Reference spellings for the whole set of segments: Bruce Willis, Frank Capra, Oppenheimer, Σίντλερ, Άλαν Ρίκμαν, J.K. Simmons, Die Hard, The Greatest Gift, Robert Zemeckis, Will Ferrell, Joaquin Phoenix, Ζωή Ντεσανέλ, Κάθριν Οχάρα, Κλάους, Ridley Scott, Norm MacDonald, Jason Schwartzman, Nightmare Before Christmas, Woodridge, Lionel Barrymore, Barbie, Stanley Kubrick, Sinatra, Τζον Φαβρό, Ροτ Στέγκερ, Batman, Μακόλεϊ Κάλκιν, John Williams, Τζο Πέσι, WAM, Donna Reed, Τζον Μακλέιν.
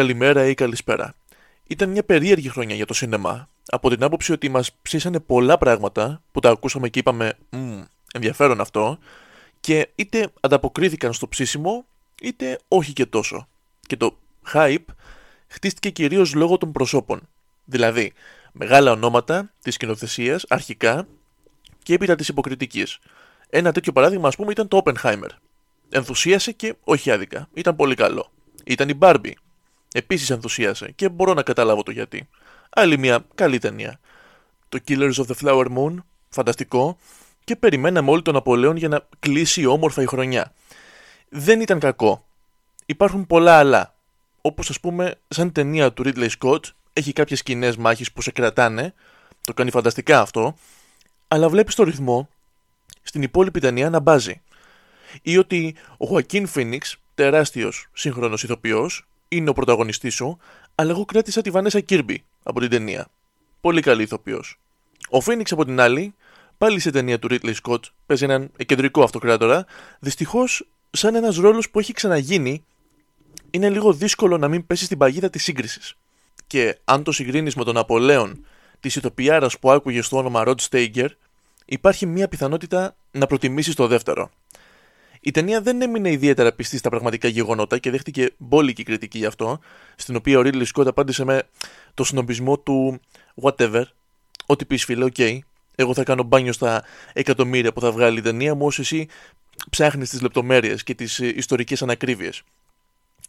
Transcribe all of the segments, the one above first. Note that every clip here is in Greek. καλημέρα ή καλησπέρα. Ήταν μια περίεργη χρονιά για το σινεμά, από την άποψη ότι μας ψήσανε πολλά πράγματα που τα ακούσαμε και είπαμε ενδιαφέρον αυτό, και είτε ανταποκρίθηκαν στο ψήσιμο, είτε όχι και τόσο. Και το hype χτίστηκε κυρίως λόγω των προσώπων. Δηλαδή, μεγάλα ονόματα της σκηνοθεσίας αρχικά και έπειτα της υποκριτικής. Ένα τέτοιο παράδειγμα, ας πούμε, ήταν το Oppenheimer. Ενθουσίασε και όχι άδικα. Ήταν πολύ καλό. Ήταν η Barbie. Επίσης ενθουσίασε και μπορώ να καταλάβω το γιατί. Άλλη μια καλή ταινία. Το Killers of the Flower Moon, φανταστικό, και περιμέναμε όλοι τον Απολέον για να κλείσει όμορφα η χρονιά. Δεν ήταν κακό. Υπάρχουν πολλά αλλά. Όπως ας πούμε, σαν ταινία του Ridley Scott, έχει κάποιες σκηνές μάχης που σε κρατάνε, το κάνει φανταστικά αυτό, αλλά βλέπεις το ρυθμό στην υπόλοιπη ταινία να μπάζει. Ή ότι ο Joaquin Phoenix, τεράστιος σύγχρονος ηθοποιός, είναι ο πρωταγωνιστής σου, αλλά εγώ κράτησα τη Βανέσα Κίρμπι από την ταινία. Πολύ καλή ηθοποιός. Ο Phoenix από την άλλη, πάλι σε ταινία του Ridley Scott, παίζει έναν κεντρικό αυτοκράτορα, δυστυχώς σαν ένας ρόλος που έχει ξαναγίνει, είναι λίγο δύσκολο να μην πέσει στην παγίδα της σύγκρισης. Και αν το συγκρίνεις με τον Απολέον της ηθοποιάρας που άκουγε στο όνομα Ροτ Στέγκερ, υπάρχει μια πιθανότητα να προτιμήσεις το δεύτερο. Η ταινία δεν έμεινε ιδιαίτερα πιστή στα πραγματικά γεγονότα και δέχτηκε μπόλικη κριτική γι' αυτό, στην οποία ο Ridley Scott απάντησε με το συνομπισμό του whatever, ό,τι πεις φίλε, ok, εγώ θα κάνω μπάνιο στα εκατομμύρια που θα βγάλει η ταινία μου, όσο εσύ ψάχνεις τις λεπτομέρειες και τις ιστορικές ανακρίβειες.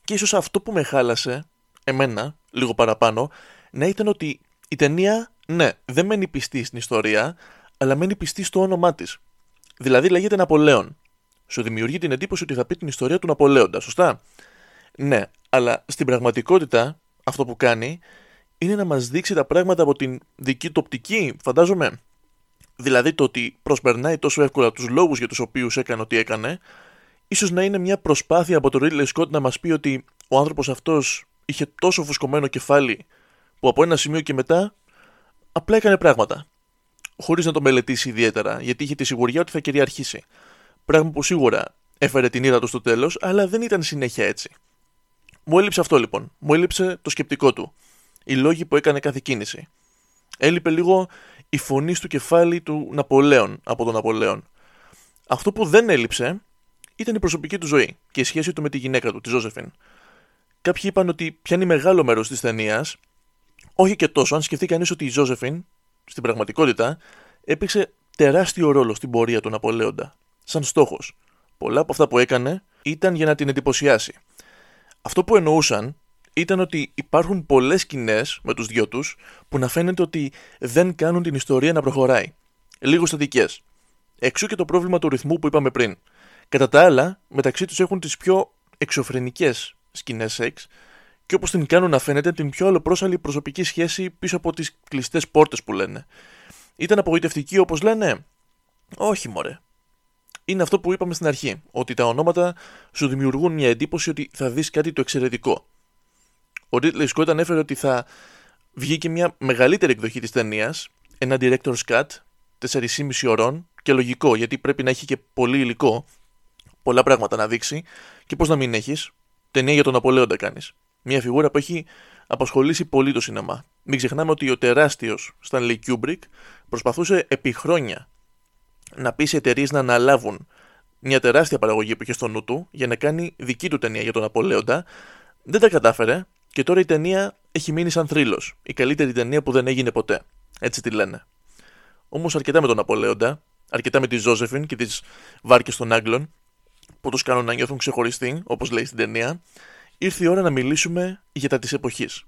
Και ίσως αυτό που με χάλασε, εμένα, λίγο παραπάνω, να ήταν ότι η ταινία, ναι, δεν μένει πιστή στην ιστορία, αλλά μένει πιστή στο όνομά της. Δηλαδή λέγεται Ναπολέον. Σου δημιουργεί την εντύπωση ότι θα πει την ιστορία του Ναπολέοντα, σωστά? Ναι, αλλά στην πραγματικότητα αυτό που κάνει είναι να μας δείξει τα πράγματα από την δική του οπτική, φαντάζομαι. Δηλαδή το ότι προσπερνάει τόσο εύκολα τους λόγους για τους οποίους έκανε ό,τι έκανε, ίσως να είναι μια προσπάθεια από τον Ridley Scott να μας πει ότι ο άνθρωπος αυτός είχε τόσο φουσκωμένο κεφάλι που από ένα σημείο και μετά απλά έκανε πράγματα. Χωρίς να το μελετήσει ιδιαίτερα, γιατί είχε τη σιγουριά ότι θα κυριαρχήσει. Πράγμα που σίγουρα έφερε την ύρα του στο τέλος, αλλά δεν ήταν συνέχεια έτσι. Μου έλειψε αυτό λοιπόν. Μου έλειψε το σκεπτικό του. Οι λόγοι που έκανε κάθε κίνηση. Έλειπε λίγο η φωνή στο κεφάλι του Ναπολέον από τον Ναπολέον. Αυτό που δεν έλειψε ήταν η προσωπική του ζωή και η σχέση του με τη γυναίκα του, τη Ζώσεφιν. Κάποιοι είπαν ότι πιάνει μεγάλο μέρος της ταινίας, όχι και τόσο αν σκεφτεί κανείς ότι η Ζώσεφιν, στην πραγματικότητα, έπαιξε τεράστιο ρόλο στην πορεία του Ναπολέοντα. Σαν στόχος. Πολλά από αυτά που έκανε ήταν για να την εντυπωσιάσει. Αυτό που εννοούσαν ήταν ότι υπάρχουν πολλές σκηνές με τους δυο τους που να φαίνεται ότι δεν κάνουν την ιστορία να προχωράει. Λίγο στατικές. Εξού και το πρόβλημα του ρυθμού που είπαμε πριν. Κατά τα άλλα, μεταξύ τους έχουν τις πιο εξωφρενικές σκηνές σεξ και όπως την κάνουν να φαίνεται την πιο αλλοπρόσαλη προσωπική σχέση πίσω από τις κλειστές πόρτες που λένε. Ήταν απογοητευτική όπως λένε? Όχι μωρέ. Είναι αυτό που είπαμε στην αρχή, ότι τα ονόματα σου δημιουργούν μια εντύπωση ότι θα δεις κάτι το εξαιρετικό. Ο Ridley Scott ανέφερε ότι θα βγει και μια μεγαλύτερη εκδοχή της ταινίας, ένα director's cut, 4,5 ώρων, και λογικό, γιατί πρέπει να έχει και πολύ υλικό, πολλά πράγματα να δείξει, και πώς να μην έχεις, ταινία για τον Ναπολέοντα κάνεις. Μια φιγούρα που έχει απασχολήσει πολύ το σινεμά. Μην ξεχνάμε ότι ο τεράστιος Stanley Kubrick προσπαθούσε επί χρόνια να πείσει εταιρείες να αναλάβουν μια τεράστια παραγωγή που είχε στο νου του για να κάνει δική του ταινία για τον Απολέοντα. Δεν τα κατάφερε και τώρα η ταινία έχει μείνει σαν θρύλος. Η καλύτερη ταινία που δεν έγινε ποτέ. Έτσι τη λένε. Όμως αρκετά με τον Απολέοντα, αρκετά με τη Ζώσεφιν και τις βάρκες των Άγγλων που τους κάνουν να νιώθουν ξεχωριστοί, όπως λέει στην ταινία, ήρθε η ώρα να μιλήσουμε για τα της εποχής.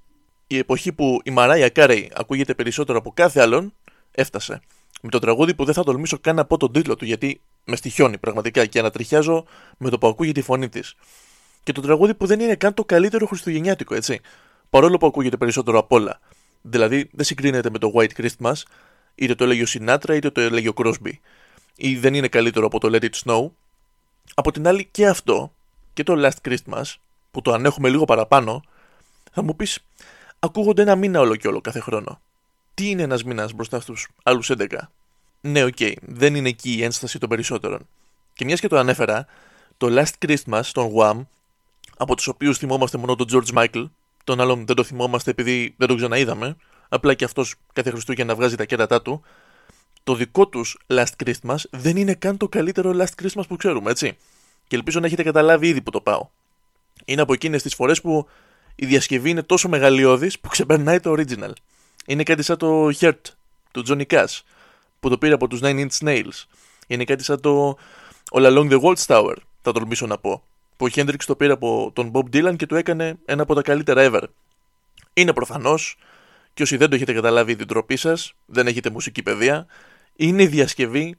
Η εποχή που η Μαράια Κάρεϊ ακούγεται περισσότερο από κάθε άλλον έφτασε. Με το τραγούδι που δεν θα τολμήσω καν να πω τον τίτλο του, γιατί με στοιχιώνει πραγματικά και ανατριχιάζω με το που ακούγεται η φωνή της. Και το τραγούδι που δεν είναι καν το καλύτερο χριστουγεννιάτικο, έτσι. Παρόλο που ακούγεται περισσότερο απ' όλα. Δηλαδή δεν συγκρίνεται με το White Christmas, είτε το έλεγε ο Sinatra είτε το έλεγε ο Crosby. Ή δεν είναι καλύτερο από το Let It Snow. Από την άλλη και αυτό, και το Last Christmas, που το ανέχουμε λίγο παραπάνω, θα μου πεις, ακούγονται ένα μήνα όλο και όλο κάθε χρόνο. Τι είναι ένας μήνας μπροστά στους άλλους 11. Ναι, οκ, δεν είναι εκεί η ένσταση των περισσότερων. Και μιας και το ανέφερα, το Last Christmas των WAM, από τους οποίους θυμόμαστε μόνο τον George Michael Τον άλλον δεν το θυμόμαστε επειδή δεν τον ξαναείδαμε. Απλά και αυτός κάθε Χριστούγεννα βγάζει τα κέρατά του. Το δικό τους Last Christmas δεν είναι καν το καλύτερο Last Christmas που ξέρουμε, έτσι. Και ελπίζω να έχετε καταλάβει ήδη που το πάω. Είναι από εκείνες τις φορές που η διασκευή είναι τόσο μεγαλειώδης που ξεπερνάει το original. Είναι κάτι σαν το Hurt του Johnny Cash που το πήρε από τους Nine Inch Nails. Είναι κάτι σαν το All Along the Watchtower, θα τολμήσω να πω, που ο Χέντριξ το πήρε από τον Bob Dylan και του έκανε ένα από τα καλύτερα ever. Είναι προφανώς, και όσοι δεν το έχετε καταλάβει την τροπή σας, δεν έχετε μουσική παιδεία, είναι η διασκευή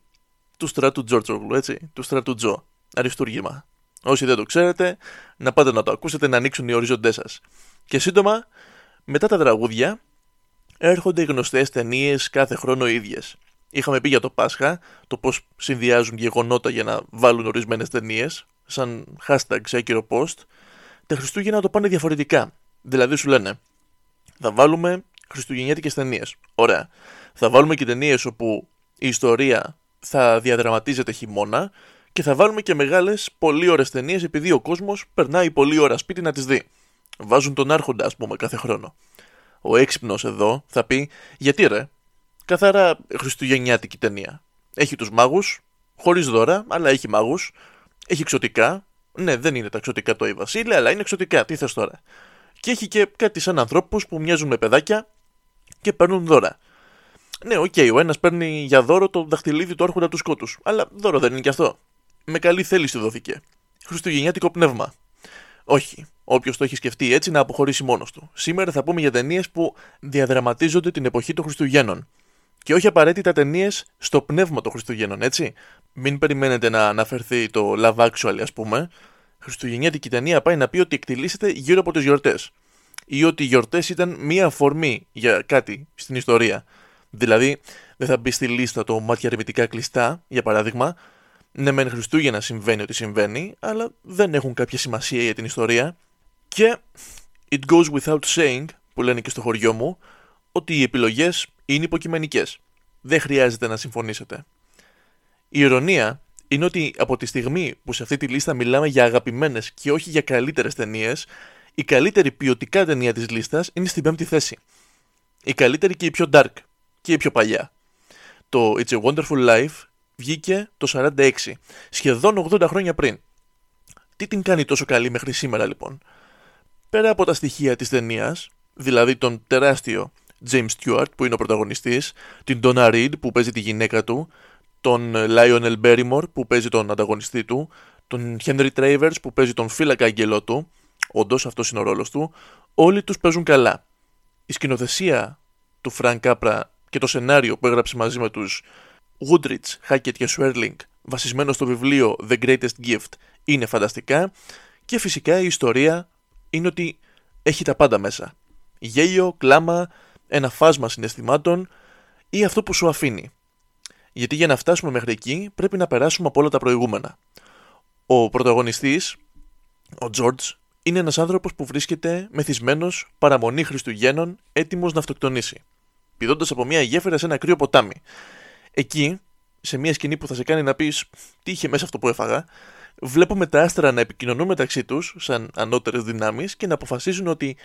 του στρατού Τζόρτζογλου, έτσι, του στρατού Τζο. Αριστούργημα. Όσοι δεν το ξέρετε, να πάτε να το ακούσετε, να ανοίξουν οι οριζοντές σας. Και σύντομα, μετά τα τραγούδια, έρχονται οι γνωστές ταινίες κάθε χρόνο οι ίδιες. Είχαμε πει για το Πάσχα, το πώς συνδυάζουν γεγονότα για να βάλουν ορισμένες ταινίες, σαν hashtag σε άκυρο post. Τα Χριστούγεννα το πάνε διαφορετικά. Δηλαδή σου λένε, θα βάλουμε χριστουγεννιάτικες ταινίες. Ωραία. Θα βάλουμε και ταινίες όπου η ιστορία θα διαδραματίζεται χειμώνα και θα βάλουμε και μεγάλες, πολύ ωραίες ταινίες επειδή ο κόσμος περνάει πολλή ώρα σπίτι να τις δει. Βάζουν τον Άρχοντα, ας πούμε, κάθε χρόνο. Ο έξυπνος εδώ θα πει, γιατί ρε, καθαρά χριστουγεννιάτικη ταινία. Έχει τους μάγους, χωρίς δώρα, αλλά έχει μάγους. Έχει εξωτικά. Ναι, δεν είναι τα εξωτικά το Βασίλη, αλλά είναι εξωτικά. Τι θες τώρα. Και έχει και κάτι σαν ανθρώπους που μοιάζουν με παιδάκια και παίρνουν δώρα. Ναι, οκ, ο ένας παίρνει για δώρο το δαχτυλίδι του Άρχοντα του Σκότους. Αλλά δώρο δεν είναι κι αυτό. Με καλή θέληση δόθηκε. Χριστουγεννιάτικο πνεύμα. Όχι. Όποιος το έχει σκεφτεί έτσι να αποχωρήσει μόνος του. Σήμερα θα πούμε για ταινίες που διαδραματίζονται την εποχή των Χριστουγέννων. Και όχι απαραίτητα ταινίες στο πνεύμα των Χριστουγέννων, έτσι. Μην περιμένετε να αναφερθεί το Love Actually, ας πούμε. Χριστουγεννιάτικη ταινία πάει να πει ότι εκτυλίσσεται γύρω από τις γιορτές. Ή ότι οι γιορτές ήταν μία αφορμή για κάτι στην ιστορία. Δηλαδή, δεν θα μπει στη λίστα το μάτια αρνητικά κλειστά, για παράδειγμα. Ναι, μεν Χριστούγεννα συμβαίνει ό,τι συμβαίνει, αλλά δεν έχουν κάποια σημασία για την ιστορία. Και it goes without saying, που λένε και στο χωριό μου, ότι οι επιλογές είναι υποκειμενικές. Δεν χρειάζεται να συμφωνήσετε. Η ειρωνία είναι ότι από τη στιγμή που σε αυτή τη λίστα μιλάμε για αγαπημένες και όχι για καλύτερες ταινίες, η καλύτερη ποιοτικά ταινία της λίστας είναι στην 5η θέση. Η καλύτερη και η πιο dark και η πιο παλιά. Το It's a Wonderful Life βγήκε το 46, σχεδόν 80 χρόνια πριν. Τι την κάνει τόσο καλή μέχρι σήμερα λοιπόν? Πέρα από τα στοιχεία της ταινίας, δηλαδή τον τεράστιο James Stewart που είναι ο πρωταγωνιστής, την Donna Reed που παίζει τη γυναίκα του, τον Lionel Barrymore που παίζει τον ανταγωνιστή του, τον Henry Travers που παίζει τον φύλακα αγγελό του, όντως αυτός είναι ο ρόλος του, όλοι τους παίζουν καλά. Η σκηνοθεσία του Frank Capra και το σενάριο που έγραψε μαζί με τους Woodridge, Hackett και Swerling, βασισμένο στο βιβλίο The Greatest Gift, είναι φανταστικά και φυσικά η ιστορία είναι ότι έχει τα πάντα μέσα. Γέλιο, κλάμα, ένα φάσμα συναισθημάτων ή αυτό που σου αφήνει. Γιατί για να φτάσουμε μέχρι εκεί πρέπει να περάσουμε από όλα τα προηγούμενα. Ο πρωταγωνιστής, ο George, είναι ένας άνθρωπος που βρίσκεται μεθυσμένος παραμονή Χριστουγέννων, έτοιμος να αυτοκτονήσει, πηδώντας από μια γέφυρα σε ένα κρύο ποτάμι. Εκεί, σε μια σκηνή που θα σε κάνει να πεις τι είχε μέσα αυτό που έφαγα, βλέπουμε τα άστρα να επικοινωνούν μεταξύ τους σαν ανώτερες δυνάμεις και να αποφασίζουν ότι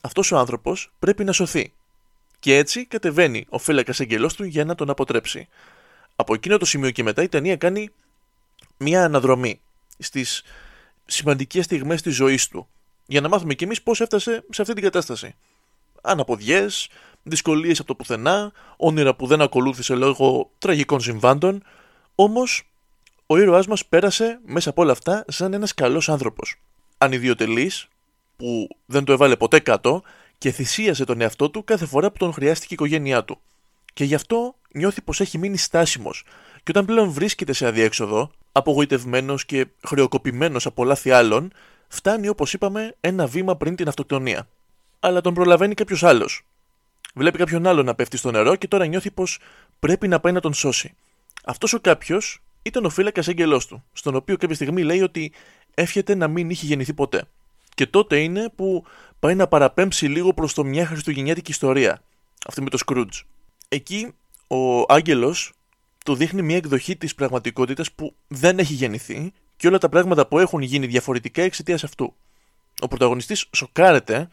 αυτός ο άνθρωπος πρέπει να σωθεί. Και έτσι κατεβαίνει ο φύλακας αγγελός του για να τον αποτρέψει. Από εκείνο το σημείο και μετά η ταινία κάνει μια αναδρομή στις σημαντικές στιγμές της ζωής του, για να μάθουμε κι εμείς πώς έφτασε σε αυτή την κατάσταση. Αναποδιές, δυσκολίες από το πουθενά, όνειρα που δεν ακολούθησε λόγω τραγικών συμβάντων, όμως ο ήρωάς μας πέρασε μέσα από όλα αυτά σαν ένας καλός άνθρωπος. Ανιδιοτελής, που δεν το έβαλε ποτέ κάτω και θυσίασε τον εαυτό του κάθε φορά που τον χρειάστηκε η οικογένειά του. Και γι' αυτό νιώθει πως έχει μείνει στάσιμος και όταν πλέον βρίσκεται σε αδιέξοδο, απογοητευμένος και χρεοκοπημένος από λάθη άλλων, φτάνει όπως είπαμε ένα βήμα πριν την αυτοκτονία. Αλλά τον προλαβαίνει κάποιος άλλος. Βλέπει κάποιον άλλον να πέφτει στο νερό και τώρα νιώθει πως πρέπει να πάει να τον σώσει. Αυτός ο κάποιος ήταν ο φύλακας έγγελός του, στον οποίο κάποια στιγμή λέει ότι εύχεται να μην είχε γεννηθεί ποτέ. Και τότε είναι που πάει να παραπέμψει λίγο προς το μια χριστουγεννιάτικη ιστορία, αυτή με το Σκρούτζ. Εκεί ο άγγελος του δείχνει μια εκδοχή της πραγματικότητας που δεν έχει γεννηθεί και όλα τα πράγματα που έχουν γίνει διαφορετικά εξαιτίας αυτού. Ο πρωταγωνιστής σοκάρεται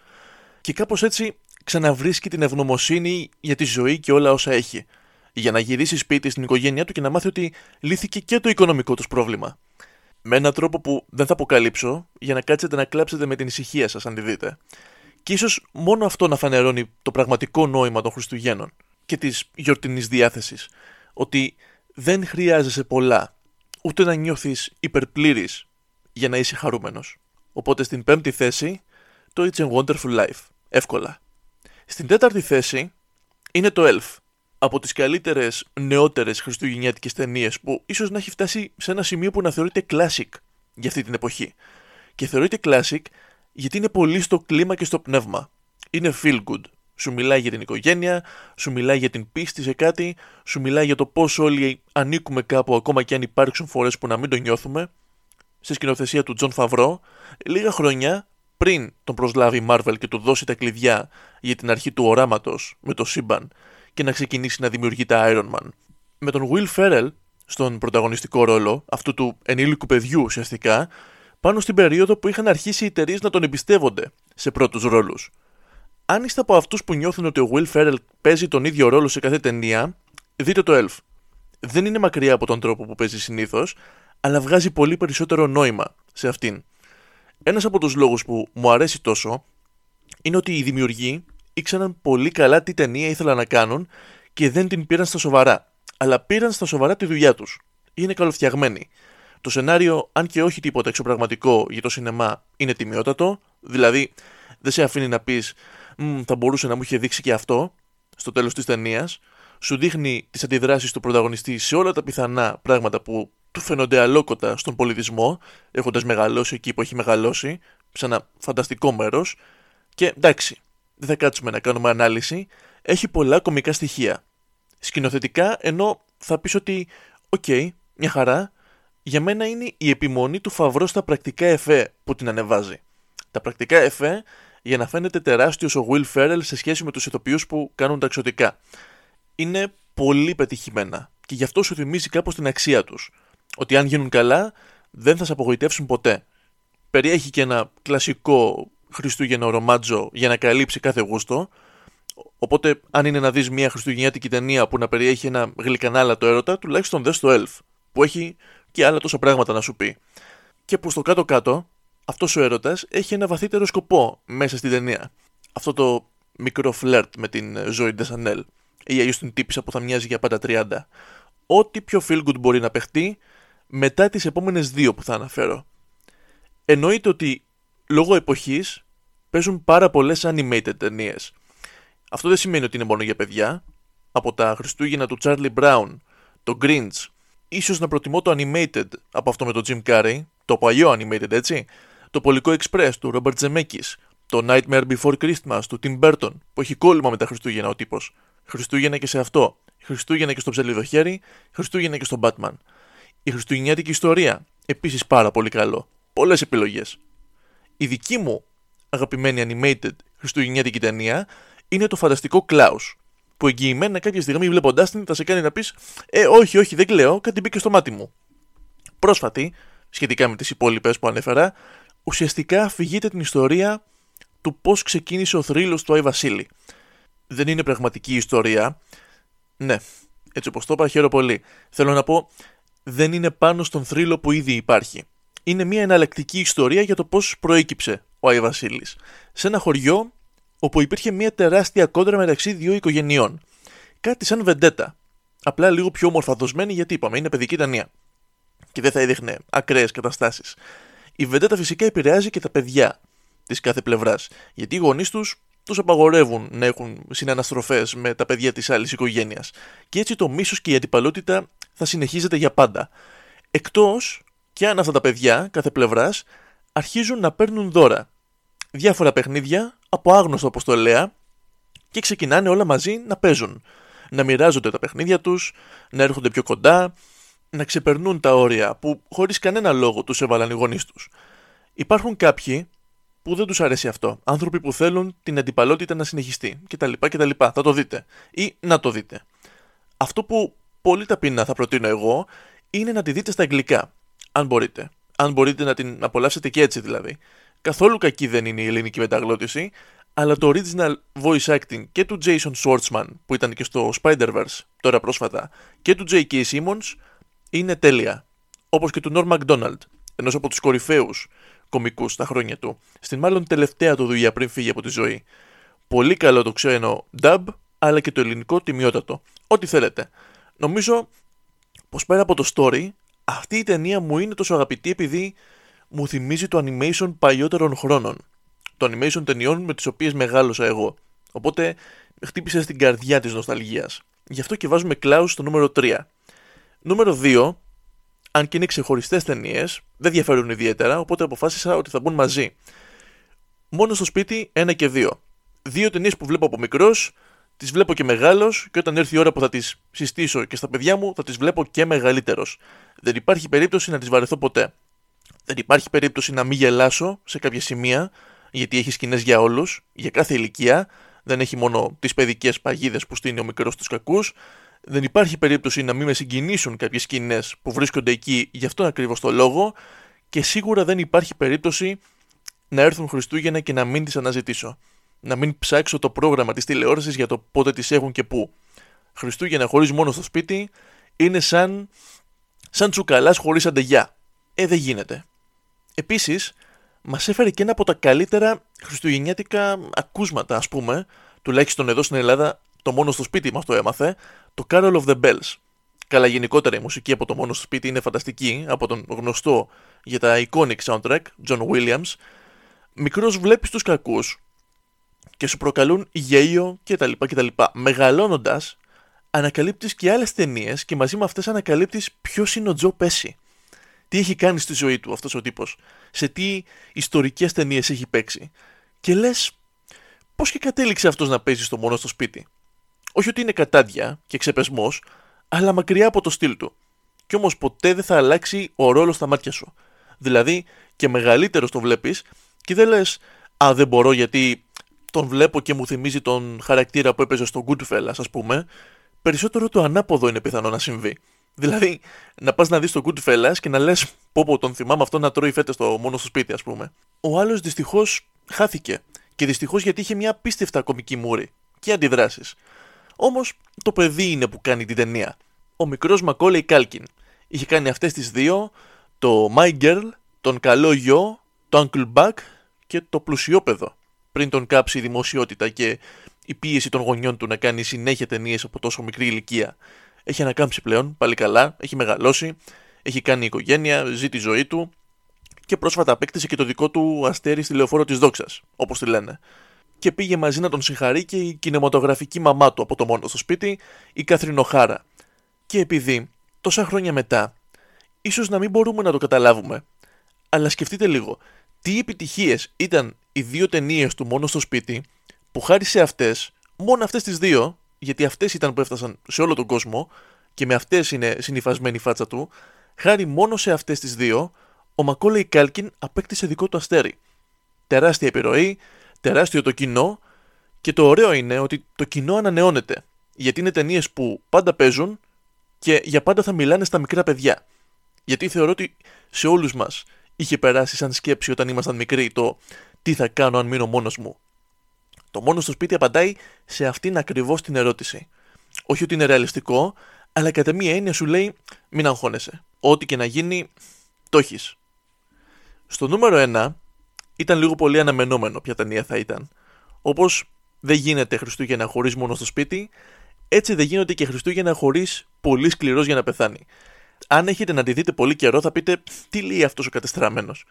και κάπως έτσι ξαναβρίσκει την ευγνωμοσύνη για τη ζωή και όλα όσα έχει, για να γυρίσει σπίτι στην οικογένειά του και να μάθει ότι λύθηκε και το οικονομικό τους πρόβλημα. Με έναν τρόπο που δεν θα αποκαλύψω, για να κάτσετε να κλάψετε με την ησυχία σας αν τη δείτε. Και ίσως μόνο αυτό να φανερώνει το πραγματικό νόημα των Χριστουγέννων και της γιορτινής διάθεσης. Ότι δεν χρειάζεσαι πολλά, ούτε να νιώθεις υπερπλήρης για να είσαι χαρούμενος. Οπότε στην 5η θέση, το It's a Wonderful Life, εύκολα. Στην 4η θέση είναι το Elf. Από τις καλύτερες νεότερες χριστουγεννιάτικες ταινίες που ίσως να έχει φτάσει σε ένα σημείο που να θεωρείται classic για αυτή την εποχή. Και θεωρείται classic γιατί είναι πολύ στο κλίμα και στο πνεύμα. Είναι feel good. Σου μιλάει για την οικογένεια, σου μιλάει για την πίστη σε κάτι, σου μιλάει για το πώς όλοι ανήκουμε κάπου ακόμα και αν υπάρξουν φορές που να μην το νιώθουμε. Στη σκηνοθεσία του Τζον Φαβρό, λίγα χρόνια πριν τον προσλάβει η Marvel και του δώσει τα κλειδιά για την αρχή του οράματος με το σύμπαν και να ξεκινήσει να δημιουργεί τα Iron Man. Με τον Will Ferrell στον πρωταγωνιστικό ρόλο, αυτού του ενήλικου παιδιού ουσιαστικά, πάνω στην περίοδο που είχαν αρχίσει οι εταιρείες να τον εμπιστεύονται σε πρώτους ρόλους. Αν είστε από αυτούς που νιώθουν ότι ο Will Ferrell παίζει τον ίδιο ρόλο σε κάθε ταινία, δείτε το Elf. Δεν είναι μακριά από τον τρόπο που παίζει συνήθως, αλλά βγάζει πολύ περισσότερο νόημα σε αυτήν. Ένας από τους λόγους που μου αρέσει τόσο είναι ότι οι δημιουργοί ήξεραν πολύ καλά τι ταινία ήθελαν να κάνουν και δεν την πήραν στα σοβαρά, αλλά πήραν στα σοβαρά τη δουλειά τους. Είναι καλοφτιαγμένοι. Το σενάριο, αν και όχι τίποτα εξωπραγματικό για το σινεμά, είναι τιμιότατο, δηλαδή δεν σε αφήνει να πεις «θα μπορούσε να μου είχε δείξει και αυτό» στο τέλος της ταινίας, σου δείχνει τις αντιδράσεις του πρωταγωνιστή σε όλα τα πιθανά πράγματα που του φαίνονται αλόκοτα στον πολιτισμό, έχοντας μεγαλώσει εκεί που έχει μεγαλώσει, σε ένα φανταστικό μέρος, και εντάξει, δεν θα κάτσουμε να κάνουμε ανάλυση, έχει πολλά κωμικά στοιχεία. Σκηνοθετικά, ενώ θα πεις ότι «οκ, μια χαρά», για μένα είναι η επιμονή του Φαβρό στα πρακτικά εφέ που την ανεβάζει. Τα πρακτικά εφέ για να φαίνεται τεράστιος ο Will Ferrell σε σχέση με τους ηθοποιούς που κάνουν τα εξωτικά. Είναι πολύ πετυχημένα και γι' αυτό σου θυμίζει κάπως την αξία τους. Ότι αν γίνουν καλά δεν θα σε απογοητεύσουν ποτέ. Περιέχει και ένα κλασικό Χριστούγεννο ρομάτζο για να καλύψει κάθε γούστο. Οπότε αν είναι να δεις μια χριστουγεννιάτικη ταινία που να περιέχει ένα γλυκανάλατο έρωτα, τουλάχιστον δες το Elf που έχει και άλλα τόσα πράγματα να σου πει. Και που στο κάτω-κάτω, αυτός ο έρωτας έχει ένα βαθύτερο σκοπό μέσα στην ταινία. Αυτό το μικρό φλερτ με την Ζωή Ντεσανέλ, ή αλλιώς την τύπισσα που θα μοιάζει για πάντα 30. Ό,τι πιο feel good μπορεί να παιχτεί μετά τις επόμενες δύο που θα αναφέρω. Εννοείται ότι λόγω εποχής παίζουν πάρα πολλές animated ταινίες. Αυτό δεν σημαίνει ότι είναι μόνο για παιδιά. Από τα Χριστούγεννα του Charlie Brown, το Grinch, ίσως να προτιμώ το animated από αυτό με τον Jim Carrey, το παλιό animated έτσι, το Πολικό Express του Robert Zemeckis, το Nightmare Before Christmas του Tim Burton, που έχει κόλλημα με τα Χριστούγεννα ο τύπος. Χριστούγεννα και σε αυτό, Χριστούγεννα και στο Ψελιδοχέρι, Χριστούγεννα και στον Batman. Η Χριστουγεννιάτικη Ιστορία, επίσης πάρα πολύ καλό. Πολλές επιλογές. Η δική μου αγαπημένη animated χριστουγεννιάτικη ταινία είναι το φανταστικό Κλάους, που εγγυημένα κάποια στιγμή βλέποντάς την θα σε κάνει να πεις όχι, δεν κλαίω, κάτι μπήκε στο μάτι μου. Πρόσφατη, σχετικά με τις υπόλοιπες που ανέφερα, ουσιαστικά αφηγείται την ιστορία του πώς ξεκίνησε ο θρύλος του Άι Βασίλη. Δεν είναι πραγματική ιστορία. Ναι, έτσι όπως το είπα, χαίρομαι πολύ. Θέλω να πω, δεν είναι πάνω στον θρύλο που ήδη υπάρχει. Είναι μια εναλλακτική ιστορία για το πώς προέκυψε ο Άι Βασίλης. Σε ένα χωριό όπου υπήρχε μια τεράστια κόντρα μεταξύ δύο οικογενειών. Κάτι σαν Βεντέτα. Απλά λίγο πιο όμορφα δοσμένη, γιατί είπαμε, είναι παιδική ταινία. Και δεν θα έδειχνε ακραίες καταστάσεις. Η Βεντέτα φυσικά επηρεάζει και τα παιδιά της κάθε πλευράς. Γιατί οι γονείς τους απαγορεύουν να έχουν συναναστροφές με τα παιδιά της άλλης οικογένειας. Και έτσι το μίσος και η αντιπαλότητα θα συνεχίζεται για πάντα. Εκτός και αν αυτά τα παιδιά κάθε πλευράς αρχίζουν να παίρνουν δώρα. Διάφορα παιχνίδια από άγνωστο αποστολέα και ξεκινάνε όλα μαζί να παίζουν. Να μοιράζονται τα παιχνίδια τους, να έρχονται πιο κοντά, να ξεπερνούν τα όρια που χωρίς κανένα λόγο τους έβαλαν οι γονείς τους. Υπάρχουν κάποιοι που δεν τους αρέσει αυτό. Άνθρωποι που θέλουν την αντιπαλότητα να συνεχιστεί κτλ. Θα το δείτε ή να το δείτε. Αυτό που πολύ ταπεινά θα προτείνω εγώ είναι να τη δείτε στα αγγλικά, αν μπορείτε. Αν μπορείτε να την απολαύσετε και έτσι δηλαδή. Καθόλου κακή δεν είναι η ελληνική μεταγλώτηση, αλλά το original voice acting και του Jason Schwartzman που ήταν και στο Spider-Verse τώρα πρόσφατα και του J.K. Simmons είναι τέλεια. Όπως και του Norm MacDonald, ενός από τους κορυφαίους κομικούς στα χρόνια του, στην μάλλον τελευταία του δουλειά πριν φύγει από τη ζωή. Πολύ καλό το ξένο dub, αλλά και το ελληνικό τιμιότατο. Ό,τι θέλετε. Νομίζω πως πέρα από το story, αυτή η ταινία μου είναι τόσο αγαπητή επειδή μου θυμίζει το animation παλιότερων χρόνων. Το animation ταινιών με τις οποίες μεγάλωσα εγώ. Οπότε χτύπησε στην καρδιά της νοσταλγίας. Γι' αυτό και βάζουμε Κλάους στο νούμερο 3. Νούμερο 2, αν και είναι ξεχωριστές ταινίες, δεν διαφέρουν ιδιαίτερα, οπότε αποφάσισα ότι θα μπουν μαζί. Μόνο στο σπίτι, 1 και 2. Δύο ταινίες που βλέπω από μικρός, τις βλέπω και μεγάλος, και όταν έρθει η ώρα που θα τις συστήσω και στα παιδιά μου, θα τις βλέπω και μεγαλύτερος. Δεν υπάρχει περίπτωση να τις βαρεθώ ποτέ. Δεν υπάρχει περίπτωση να μην γελάσω σε κάποια σημεία, γιατί έχει σκηνές για όλους, για κάθε ηλικία. Δεν έχει μόνο τις παιδικές παγίδες που στείνει ο μικρός στους κακούς. Δεν υπάρχει περίπτωση να μην με συγκινήσουν κάποιες σκηνές που βρίσκονται εκεί γι' αυτόν ακριβώς το λόγο. Και σίγουρα δεν υπάρχει περίπτωση να έρθουν Χριστούγεννα και να μην τις αναζητήσω. Να μην ψάξω το πρόγραμμα της τηλεόρασης για το πότε τις έχουν και πού. Χριστούγεννα χωρίς μόνο στο σπίτι είναι σαν τσουκαλάς χωρίς αντεγιά. Δεν γίνεται. Επίσης, μας έφερε και ένα από τα καλύτερα χριστουγεννιάτικα ακούσματα, ας πούμε, τουλάχιστον εδώ στην Ελλάδα, το μόνο στο σπίτι μας το έμαθε, το Carol of the Bells. Καλά, γενικότερα η μουσική από το μόνο στο σπίτι είναι φανταστική, από τον γνωστό για τα iconic soundtrack, John Williams. Μικρός βλέπεις τους κακούς και σου προκαλούν γέλιο κτλ. Μεγαλώνοντας, ανακαλύπτεις και άλλες ταινίες και μαζί με αυτές ανακαλύπτεις ποιος είναι ο Τζο Πέσι. Τι έχει κάνει στη ζωή του αυτός ο τύπος, σε τι ιστορικές ταινίες έχει παίξει. Και λες, πώς και κατέληξε αυτός να παίζει στο μόνο στο σπίτι. Όχι ότι είναι κατάντια και ξεπεσμός, αλλά μακριά από το στυλ του. Κι όμως ποτέ δεν θα αλλάξει ο ρόλος στα μάτια σου. Δηλαδή, και μεγαλύτερος τον βλέπεις και δεν λες, α, δεν μπορώ γιατί τον βλέπω και μου θυμίζει τον χαρακτήρα που έπαιζε στο Goodfellas, ας πούμε. Περισσότερο το ανάποδο είναι πιθανό να συμβεί. Δηλαδή, να πας να δεις τον Goodfellas και να λες, πω πω τον θυμάμαι αυτό να τρώει φέτες το μόνο στο σπίτι, ας πούμε. Ο άλλος δυστυχώς χάθηκε. Και δυστυχώς γιατί είχε μια απίστευτα κομική μούρη και αντιδράσεις. Όμως, το παιδί είναι που κάνει την ταινία. Ο μικρός Μακόλεϊ Κάλκιν. Είχε κάνει αυτές τις δύο, το My Girl, τον καλό γιο, το Uncle Buck και το πλουσιόπεδο. Πριν τον κάψει η δημοσιότητα και η πίεση των γονιών του να κάνει συνέχεια ταινίες από τόσο μικρή ηλικία. Έχει ανακάμψει πλέον, πάλι καλά, έχει μεγαλώσει, έχει κάνει οικογένεια, ζει τη ζωή του και πρόσφατα απέκτησε και το δικό του αστέρι στη λεωφόρο της δόξας, όπως τη λένε. Και πήγε μαζί να τον συγχαρεί και η κινηματογραφική μαμά του από το μόνο στο σπίτι, η Κάθριν Οχάρα. Και επειδή, τόσα χρόνια μετά, ίσως να μην μπορούμε να το καταλάβουμε, αλλά σκεφτείτε λίγο, τι επιτυχίες ήταν οι δύο ταινίες του μόνο στο σπίτι που χάρη σε αυτές, μόνο αυτές τις δύο, γιατί αυτές ήταν που έφτασαν σε όλο τον κόσμο και με αυτές είναι συνυφασμένη η φάτσα του, χάρη μόνο σε αυτές τις δύο, ο Μακόλεϊ Κάλκιν απέκτησε δικό του αστέρι. Τεράστια επιρροή, τεράστιο το κοινό και το ωραίο είναι ότι το κοινό ανανεώνεται, γιατί είναι ταινίες που πάντα παίζουν και για πάντα θα μιλάνε στα μικρά παιδιά. Γιατί θεωρώ ότι σε όλους μας είχε περάσει σαν σκέψη όταν ήμασταν μικροί το «Τι θα κάνω αν μείνω μόνος μου». Το μόνο στο σπίτι απαντάει σε αυτήν ακριβώς την ερώτηση. Όχι ότι είναι ρεαλιστικό, αλλά κατά μία έννοια σου λέει μην αγχώνεσαι. Ό,τι και να γίνει, το έχεις. Στο νούμερο 1 ήταν λίγο πολύ αναμενόμενο ποια ταινία θα ήταν. Όπως δεν γίνεται Χριστούγεννα χωρίς μόνο στο σπίτι, έτσι δεν γίνονται και Χριστούγεννα χωρίς πολύ σκληρός για να πεθάνει. Αν έχετε να τη δείτε πολύ καιρό θα πείτε τι λέει αυτός ο κατεστραμμένος.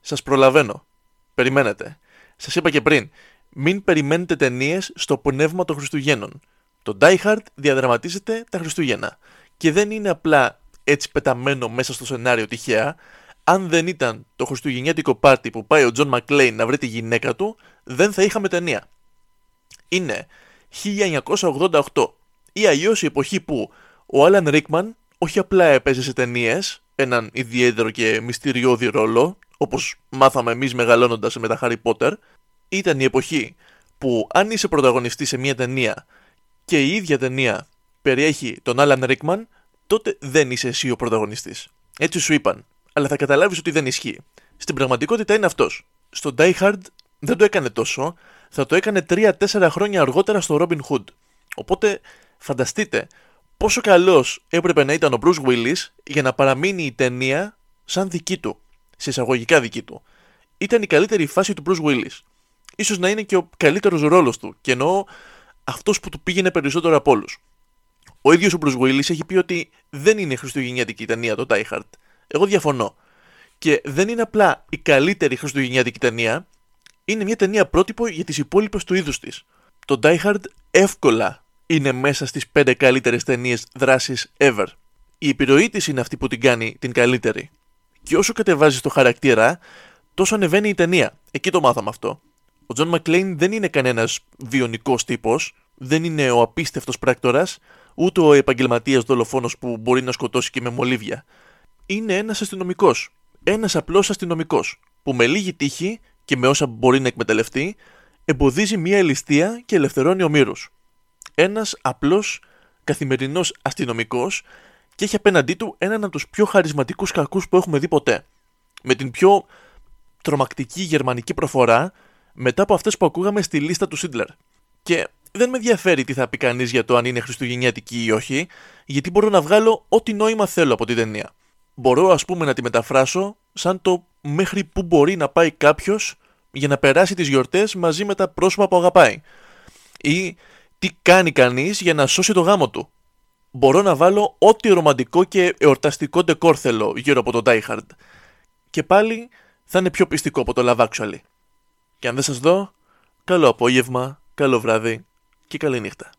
Σας προλαβαίνω. Περιμένετε. Σας είπα και πριν. Μην περιμένετε ταινίες στο πνεύμα των Χριστουγέννων. Το Die Hard διαδραματίζεται τα Χριστούγεννα. Και δεν είναι απλά έτσι πεταμένο μέσα στο σενάριο τυχαία. Αν δεν ήταν το χριστουγεννιάτικο πάρτι που πάει ο Τζον Μακλέιν να βρει τη γυναίκα του, δεν θα είχαμε ταινία. Είναι 1988 ή αλλιώς η εποχή που ο Άλαν Ρίκμαν όχι απλά έπαιζε σε ταινίες έναν ιδιαίτερο και μυστηριώδη ρόλο, όπως μάθαμε εμείς μεγαλώνοντας με τα Χάρι Πότερ. Ήταν η εποχή που αν είσαι πρωταγωνιστής σε μια ταινία και η ίδια ταινία περιέχει τον Άλαν Ρίκμαν, τότε δεν είσαι εσύ ο πρωταγωνιστής. Έτσι σου είπαν, αλλά θα καταλάβεις ότι δεν ισχύει. Στην πραγματικότητα είναι αυτός. Στο Die Hard δεν το έκανε τόσο, θα το έκανε 3-4 χρόνια αργότερα στο Robin Hood. Οπότε φανταστείτε πόσο καλός έπρεπε να ήταν ο Bruce Willis για να παραμείνει η ταινία σαν δική του, σε εισαγωγικά δική του. Ήταν η καλύτερη φάση του Bruce Willis. Ίσως να είναι και ο καλύτερος ρόλος του, και εννοώ αυτός που του πήγαινε περισσότερο από όλους. Ο ίδιος ο Bruce Willis έχει πει ότι δεν είναι χριστουγεννιάτικη η ταινία το Die Hard. Εγώ διαφωνώ. Και δεν είναι απλά η καλύτερη χριστουγεννιάτικη ταινία, είναι μια ταινία πρότυπο για τις υπόλοιπες του είδους της. Το Die Hard εύκολα είναι μέσα στις 5 καλύτερες ταινίες δράσης ever. Η επιρροή της είναι αυτή που την κάνει την καλύτερη. Και όσο κατεβάζεις το χαρακτήρα, τόσο ανεβαίνει η ταινία. Εκεί το μάθαμε αυτό. Ο Τζον Μακλέιν δεν είναι κανένας βιονικός τύπος, δεν είναι ο απίστευτος πράκτορας, ούτε ο επαγγελματίας δολοφόνος που μπορεί να σκοτώσει και με μολύβια. Είναι ένας αστυνομικός. Ένας απλός αστυνομικός που με λίγη τύχη και με όσα μπορεί να εκμεταλλευτεί, εμποδίζει μια ελιστεία και ελευθερώνει ομήρους. Ένας απλός καθημερινός αστυνομικός, και έχει απέναντί του έναν από τους πιο χαρισματικούς κακούς που έχουμε δει ποτέ. Με την πιο τρομακτική γερμανική προφορά, μετά από αυτές που ακούγαμε στη λίστα του Σίντλερ. Και δεν με ενδιαφέρει τι θα πει κανείς για το αν είναι χριστουγεννιάτικη ή όχι, γιατί μπορώ να βγάλω ό,τι νόημα θέλω από την ταινία. Μπορώ, ας πούμε, να τη μεταφράσω σαν το μέχρι που μπορεί να πάει κάποιος για να περάσει τις γιορτές μαζί με τα πρόσωπα που αγαπάει. Ή τι κάνει κανείς για να σώσει το γάμο του. Μπορώ να βάλω ό,τι ρομαντικό και εορταστικό ντεκόρ θέλω γύρω από το Die Hard. Και πάλι θα είναι πιο πιστικό από το Love Actually. Και αν δεν σας δω, καλό απόγευμα, καλό βράδυ και καλή νύχτα.